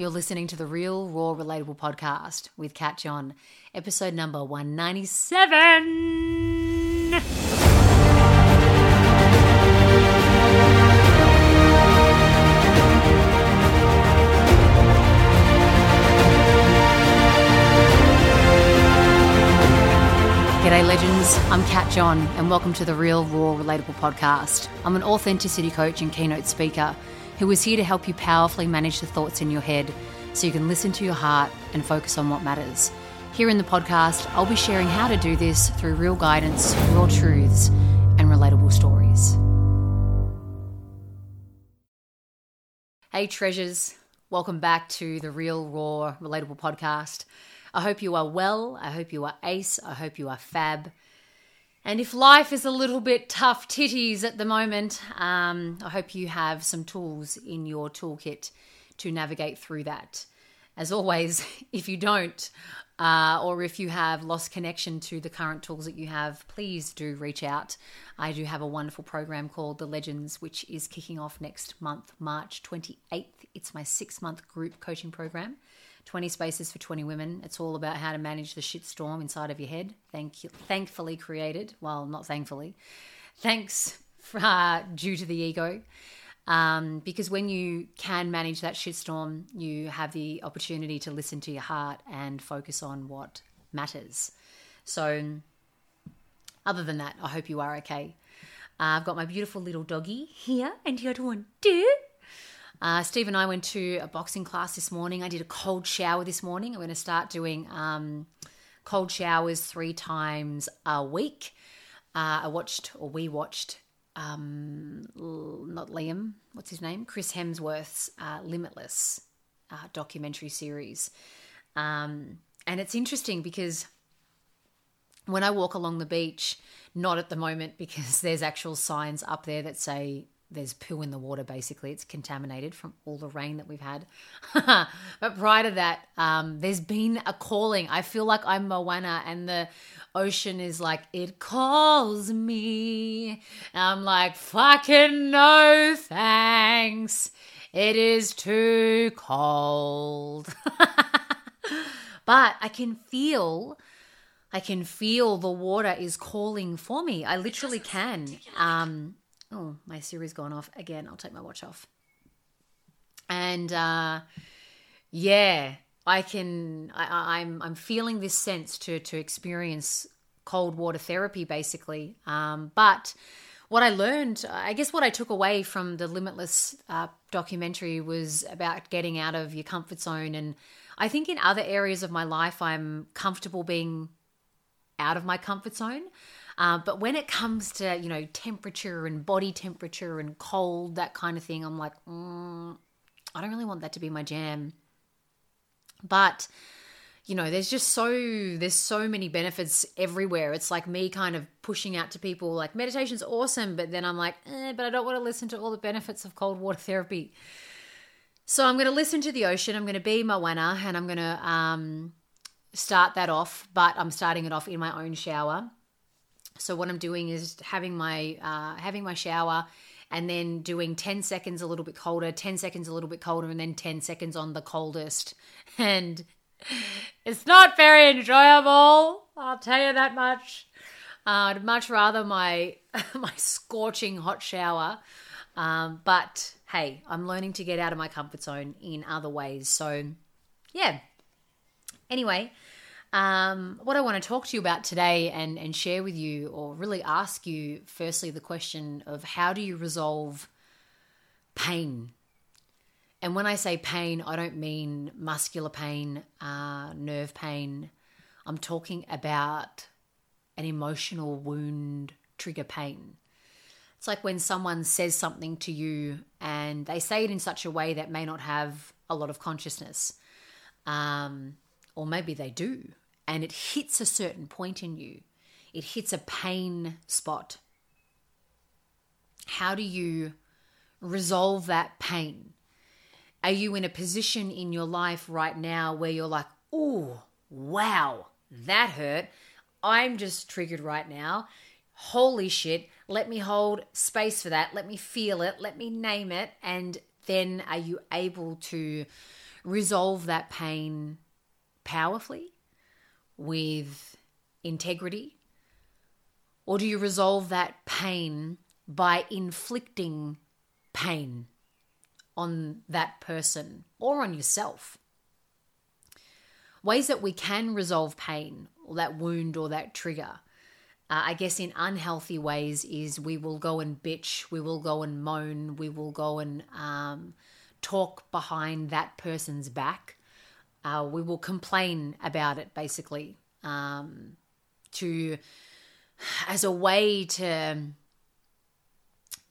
You're listening to the Real, Raw, Relatable podcast with Kat John, episode number 197. G'day legends, I'm Kat John and welcome to the Real, Raw, Relatable podcast. I'm an authenticity coach and keynote speaker who is here to help you powerfully manage the thoughts in your head so you can listen to your heart and focus on what matters. Here in the podcast, I'll be sharing how to do this through real guidance, raw truths, and relatable stories. Hey treasures, welcome back to the Real, Raw, Relatable podcast. I hope you are well, I hope you are ace, I hope you are fab. And if life is a little bit tough titties at the moment, I hope you have some tools in your toolkit to navigate through that. As always, if you don't, or if you have lost connection to the current tools that you have, please do reach out. I do have a wonderful program called The Legends, which is kicking off next month, March 28th. It's my 6-month group coaching program. 20 spaces for 20 women. It's all about how to manage the shitstorm inside of your head. Thankfully created. Well, not thankfully. Thanks for, due to the ego. Because when you can manage that shitstorm, you have the opportunity to listen to your heart and focus on what matters. So other than that, I hope you are okay. I've got my beautiful little doggy here and the other one too. Steve and I went to a boxing class this morning. I did a cold shower this morning. I'm going to start doing cold showers 3 times a week. We watched, not Liam, what's his name? Chris Hemsworth's Limitless documentary series. And it's interesting because when I walk along the beach, not at the moment because there's actual signs up there that say, there's poo in the water, basically. It's contaminated from all the rain that we've had. But prior to that, there's been a calling. I feel like I'm Moana and the ocean is like, it calls me. And I'm like, fucking no thanks. It is too cold. But I can feel the water is calling for me. I literally can. Oh, my Siri's gone off again. I'll take my watch off. And I'm feeling this sense to experience cold water therapy, basically. But what I learned, I guess what I took away from the Limitless documentary was about getting out of your comfort zone. And I think in other areas of my life, I'm comfortable being out of my comfort zone. But when it comes to, temperature and body temperature and cold, that kind of thing, I'm like, I don't really want that to be my jam. But, there's so many benefits everywhere. It's like me kind of pushing out to people like meditation's awesome. But then I'm like, but I don't want to listen to all the benefits of cold water therapy. So I'm going to listen to the ocean. I'm going to be Moana and I'm going to start that off. But I'm starting it off in my own shower. So what I'm doing is having my shower and then doing 10 seconds a little bit colder, 10 seconds a little bit colder, and then 10 seconds on the coldest. And it's not very enjoyable, I'll tell you that much. I'd much rather my scorching hot shower. But hey, I'm learning to get out of my comfort zone in other ways. So yeah, anyway. What I want to talk to you about today and share with you, or really ask you firstly the question of how do you resolve pain? And when I say pain, I don't mean muscular pain, nerve pain. I'm talking about an emotional wound trigger pain. It's like when someone says something to you and they say it in such a way that may not have a lot of consciousness. Or maybe they do. And it hits a certain point in you. It hits a pain spot. How do you resolve that pain? Are you in a position in your life right now where you're like, oh, wow, that hurt. I'm just triggered right now. Holy shit. Let me hold space for that. Let me feel it. Let me name it. And then are you able to resolve that pain powerfully with integrity? Or do you resolve that pain by inflicting pain on that person or on yourself? Ways that we can resolve pain or that wound or that trigger, I guess in unhealthy ways, is we will go and bitch, we will go and moan, we will go and talk behind that person's back. We will complain about it basically as a way to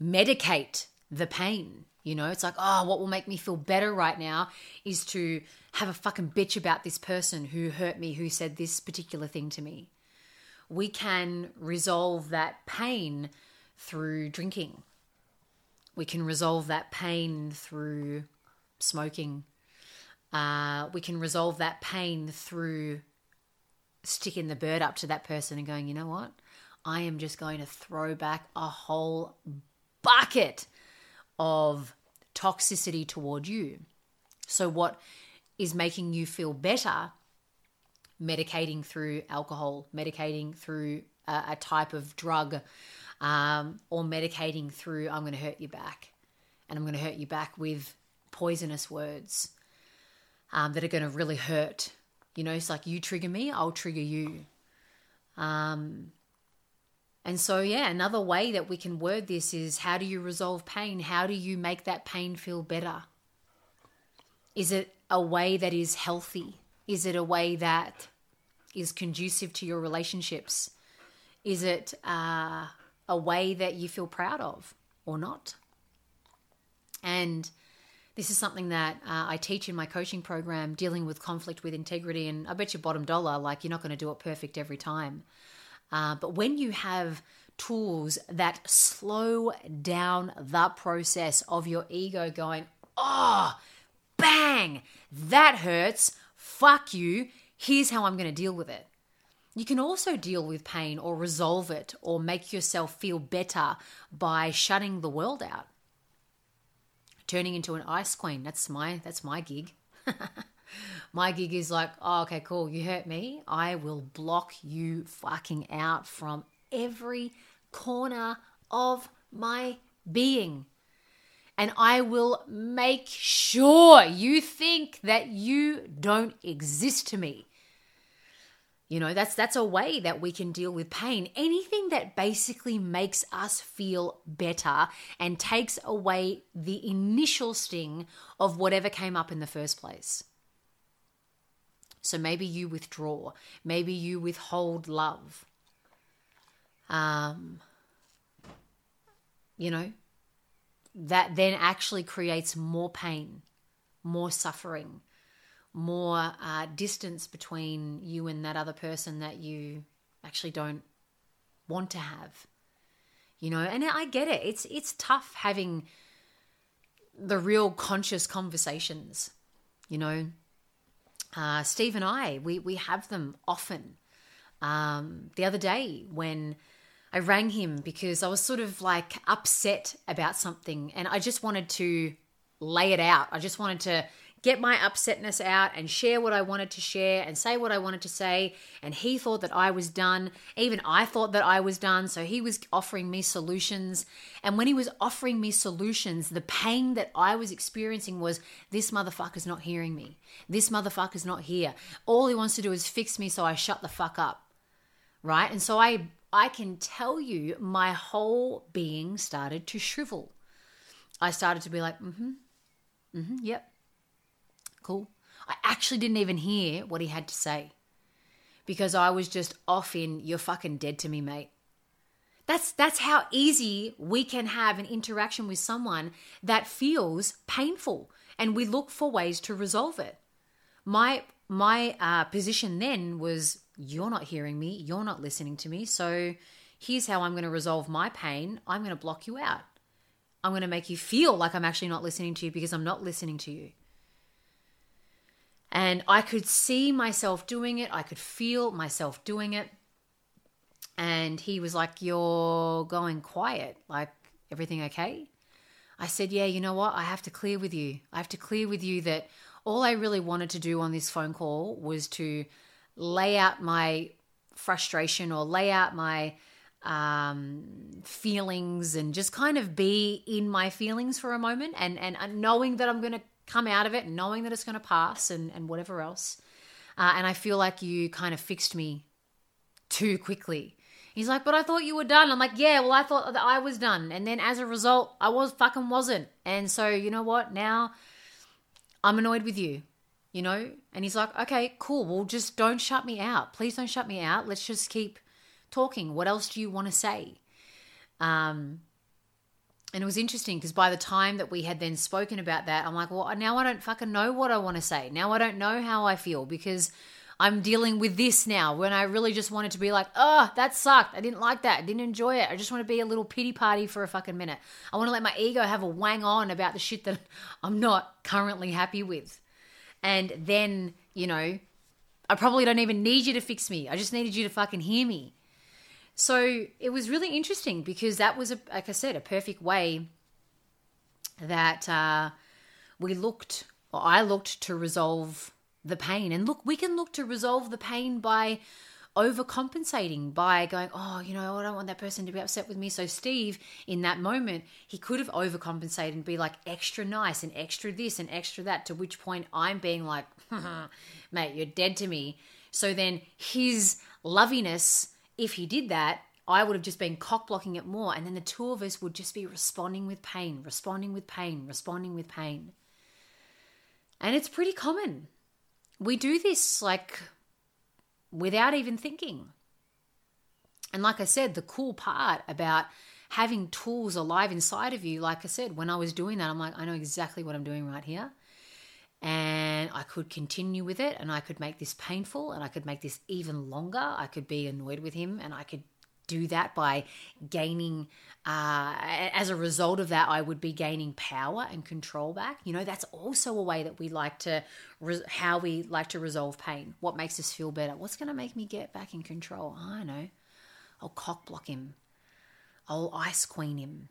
medicate the pain. You know, it's like, oh, what will make me feel better right now is to have a fucking bitch about this person who hurt me, who said this particular thing to me. We can resolve that pain through drinking. We can resolve that pain through smoking. We can resolve that pain through sticking the bird up to that person and going, you know what? I am just going to throw back a whole bucket of toxicity toward you. So what is making you feel better? Medicating through alcohol, medicating through a type of drug, or medicating through I'm going to hurt you back, and I'm going to hurt you back with poisonous words that are going to really hurt. You know, it's like you trigger me, I'll trigger you. And so, yeah, another way that we can word this is, how do you resolve pain? How do you make that pain feel better? Is it a way that is healthy? Is it a way that is conducive to your relationships? Is it a way that you feel proud of or not? And this is something that I teach in my coaching program, dealing with conflict with integrity. And I bet you bottom dollar, like, you're not going to do it perfect every time. But when you have tools that slow down the process of your ego going, oh, bang, that hurts, fuck you, here's how I'm going to deal with it. You can also deal with pain or resolve it or make yourself feel better by shutting the world out. Turning into an ice queen, that's my gig. My gig is like, oh, okay, cool, you hurt me, I will block you fucking out from every corner of my being. And I will make sure you think that you don't exist to me. You know, that's a way that we can deal with pain. Anything that basically makes us feel better and takes away the initial sting of whatever came up in the first place. So maybe you withdraw. Maybe you withhold love. You know, that then actually creates more pain, more suffering, more distance between you and that other person that you actually don't want to have. You know, and I get it. It's tough having the real conscious conversations, you know. Steve and I, we have them often. The other day when I rang him because I was sort of like upset about something and I just wanted to lay it out. I just wanted to get my upsetness out and share what I wanted to share and say what I wanted to say. And he thought that I was done. Even I thought that I was done. So he was offering me solutions. And when he was offering me solutions, the pain that I was experiencing was, this motherfucker's not hearing me. This motherfucker's not here. All he wants to do is fix me, so I shut the fuck up. Right? And so I can tell you my whole being started to shrivel. I started to be like, yep. Cool. I actually didn't even hear what he had to say because I was just off in, you're fucking dead to me, mate. That's how easy we can have an interaction with someone that feels painful, and we look for ways to resolve it. My position then was, you're not hearing me, you're not listening to me, so here's how I'm going to resolve my pain. I'm going to block you out. I'm going to make you feel like I'm actually not listening to you because I'm not listening to you. And I could see myself doing it. I could feel myself doing it. And he was like, you're going quiet. Like, everything okay? I said, yeah, you know what? I have to clear with you. I have to clear with you that All I really wanted to do on this phone call was to lay out my frustration or lay out my feelings and just kind of be in my feelings for a moment, and knowing that I'm going to come out of it, knowing that it's going to pass and whatever else. And I feel like you kind of fixed me too quickly. He's like, but I thought you were done. I'm like, yeah, well, I thought that I was done. And then as a result, I wasn't. And so you know what? Now I'm annoyed with you, you know? And he's like, okay, cool. Well, just don't shut me out. Please don't shut me out. Let's just keep talking. What else do you want to say? And it was interesting because by the time that we had then spoken about that, I'm like, well, now I don't fucking know what I want to say. Now I don't know how I feel because I'm dealing with this now when I really just wanted to be like, oh, that sucked. I didn't like that. I didn't enjoy it. I just want to be a little pity party for a fucking minute. I want to let my ego have a wang on about the shit that I'm not currently happy with. And then, you know, I probably don't even need you to fix me. I just needed you to fucking hear me. So it was really interesting because that was, like I said, a perfect way that I looked to resolve the pain. And look, we can look to resolve the pain by overcompensating, by going, oh, you know, I don't want that person to be upset with me. So Steve, in that moment, he could have overcompensated and be like extra nice and extra this and extra that, to which point I'm being like, mate, you're dead to me. So then his loviness, if he did that, I would have just been cock-blocking it more, and then the two of us would just be responding with pain. And it's pretty common. We do this like without even thinking. And like I said, the cool part about having tools alive inside of you, like I said, when I was doing that, I'm like, I know exactly what I'm doing right here. And I could continue with it, and I could make this painful, and I could make this even longer. I could be annoyed with him, and I could do that by gaining, as a result of that, I would be gaining power and control back. You know, that's also a way that we like to, how we like to resolve pain. What makes us feel better? What's going to make me get back in control? I don't know. I'll cock block him. I'll ice queen him.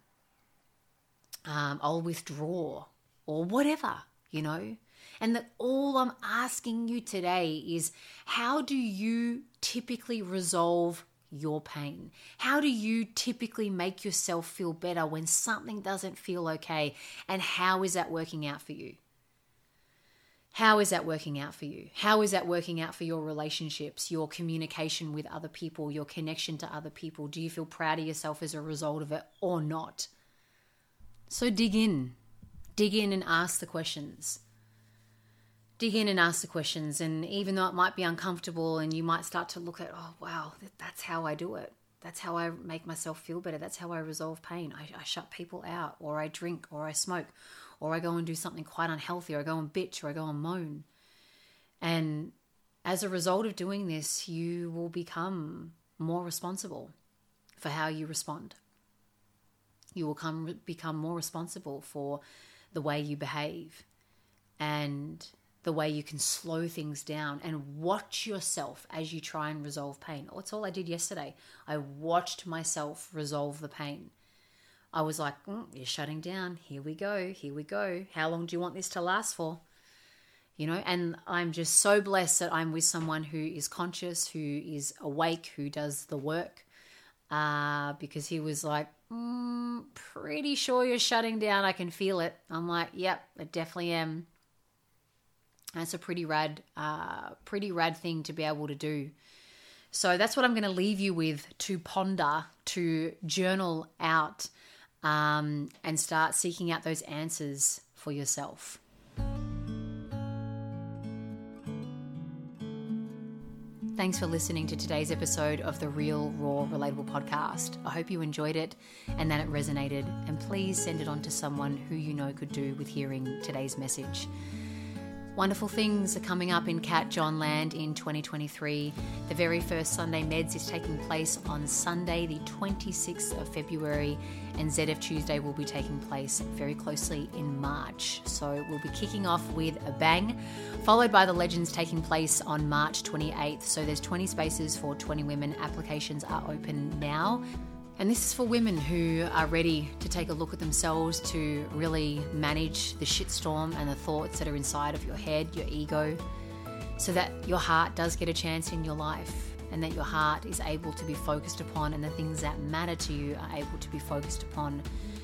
I'll withdraw or whatever, you know. And that all I'm asking you today is, how do you typically resolve your pain? How do you typically make yourself feel better when something doesn't feel okay? And how is that working out for you? How is that working out for you? How is that working out for your relationships, your communication with other people, your connection to other people? Do you feel proud of yourself as a result of it or not? So dig in and ask the questions. Dig in and ask the questions, and even though it might be uncomfortable and you might start to look at, oh, wow, that's how I do it. That's how I make myself feel better. That's how I resolve pain. I shut people out, or I drink, or I smoke, or I go and do something quite unhealthy, or I go and bitch, or I go and moan. And as a result of doing this, you will become more responsible for how you respond. You will become more responsible for the way you behave and the way you can slow things down and watch yourself as you try and resolve pain. That's all I did yesterday. I watched myself resolve the pain. I was like, you're shutting down. Here we go. How long do you want this to last for? You know, and I'm just so blessed that I'm with someone who is conscious, who is awake, who does the work. Because he was like, pretty sure you're shutting down. I can feel it. I'm like, yep, I definitely am. That's a pretty rad thing to be able to do. So that's what I'm going to leave you with, to ponder, to journal out, and start seeking out those answers for yourself. Thanks for listening to today's episode of the Real, Raw, Relatable podcast. I hope you enjoyed it and that it resonated. And please send it on to someone who you know could do with hearing today's message. Wonderful things are coming up in Kat John Land in 2023. The very first Sunday Meds is taking place on Sunday, the 26th of February, and ZF Tuesday will be taking place very closely in March. So we'll be kicking off with a bang, followed by the Legends taking place on March 28th. So there's 20 spaces for 20 women. Applications are open now. And this is for women who are ready to take a look at themselves, to really manage the shitstorm and the thoughts that are inside of your head, your ego, so that your heart does get a chance in your life, and that your heart is able to be focused upon, and the things that matter to you are able to be focused upon.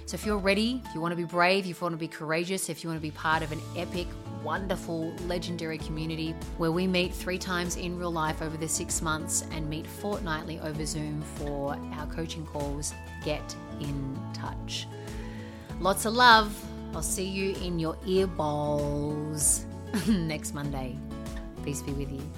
So if you're ready, if you want to be brave, if you want to be courageous, if you want to be part of an epic, wonderful, legendary community where we meet 3 times in real life over the 6 months and meet fortnightly over Zoom for our coaching calls, get in touch. Lots of love. I'll see you in your ear balls next Monday. Peace be with you.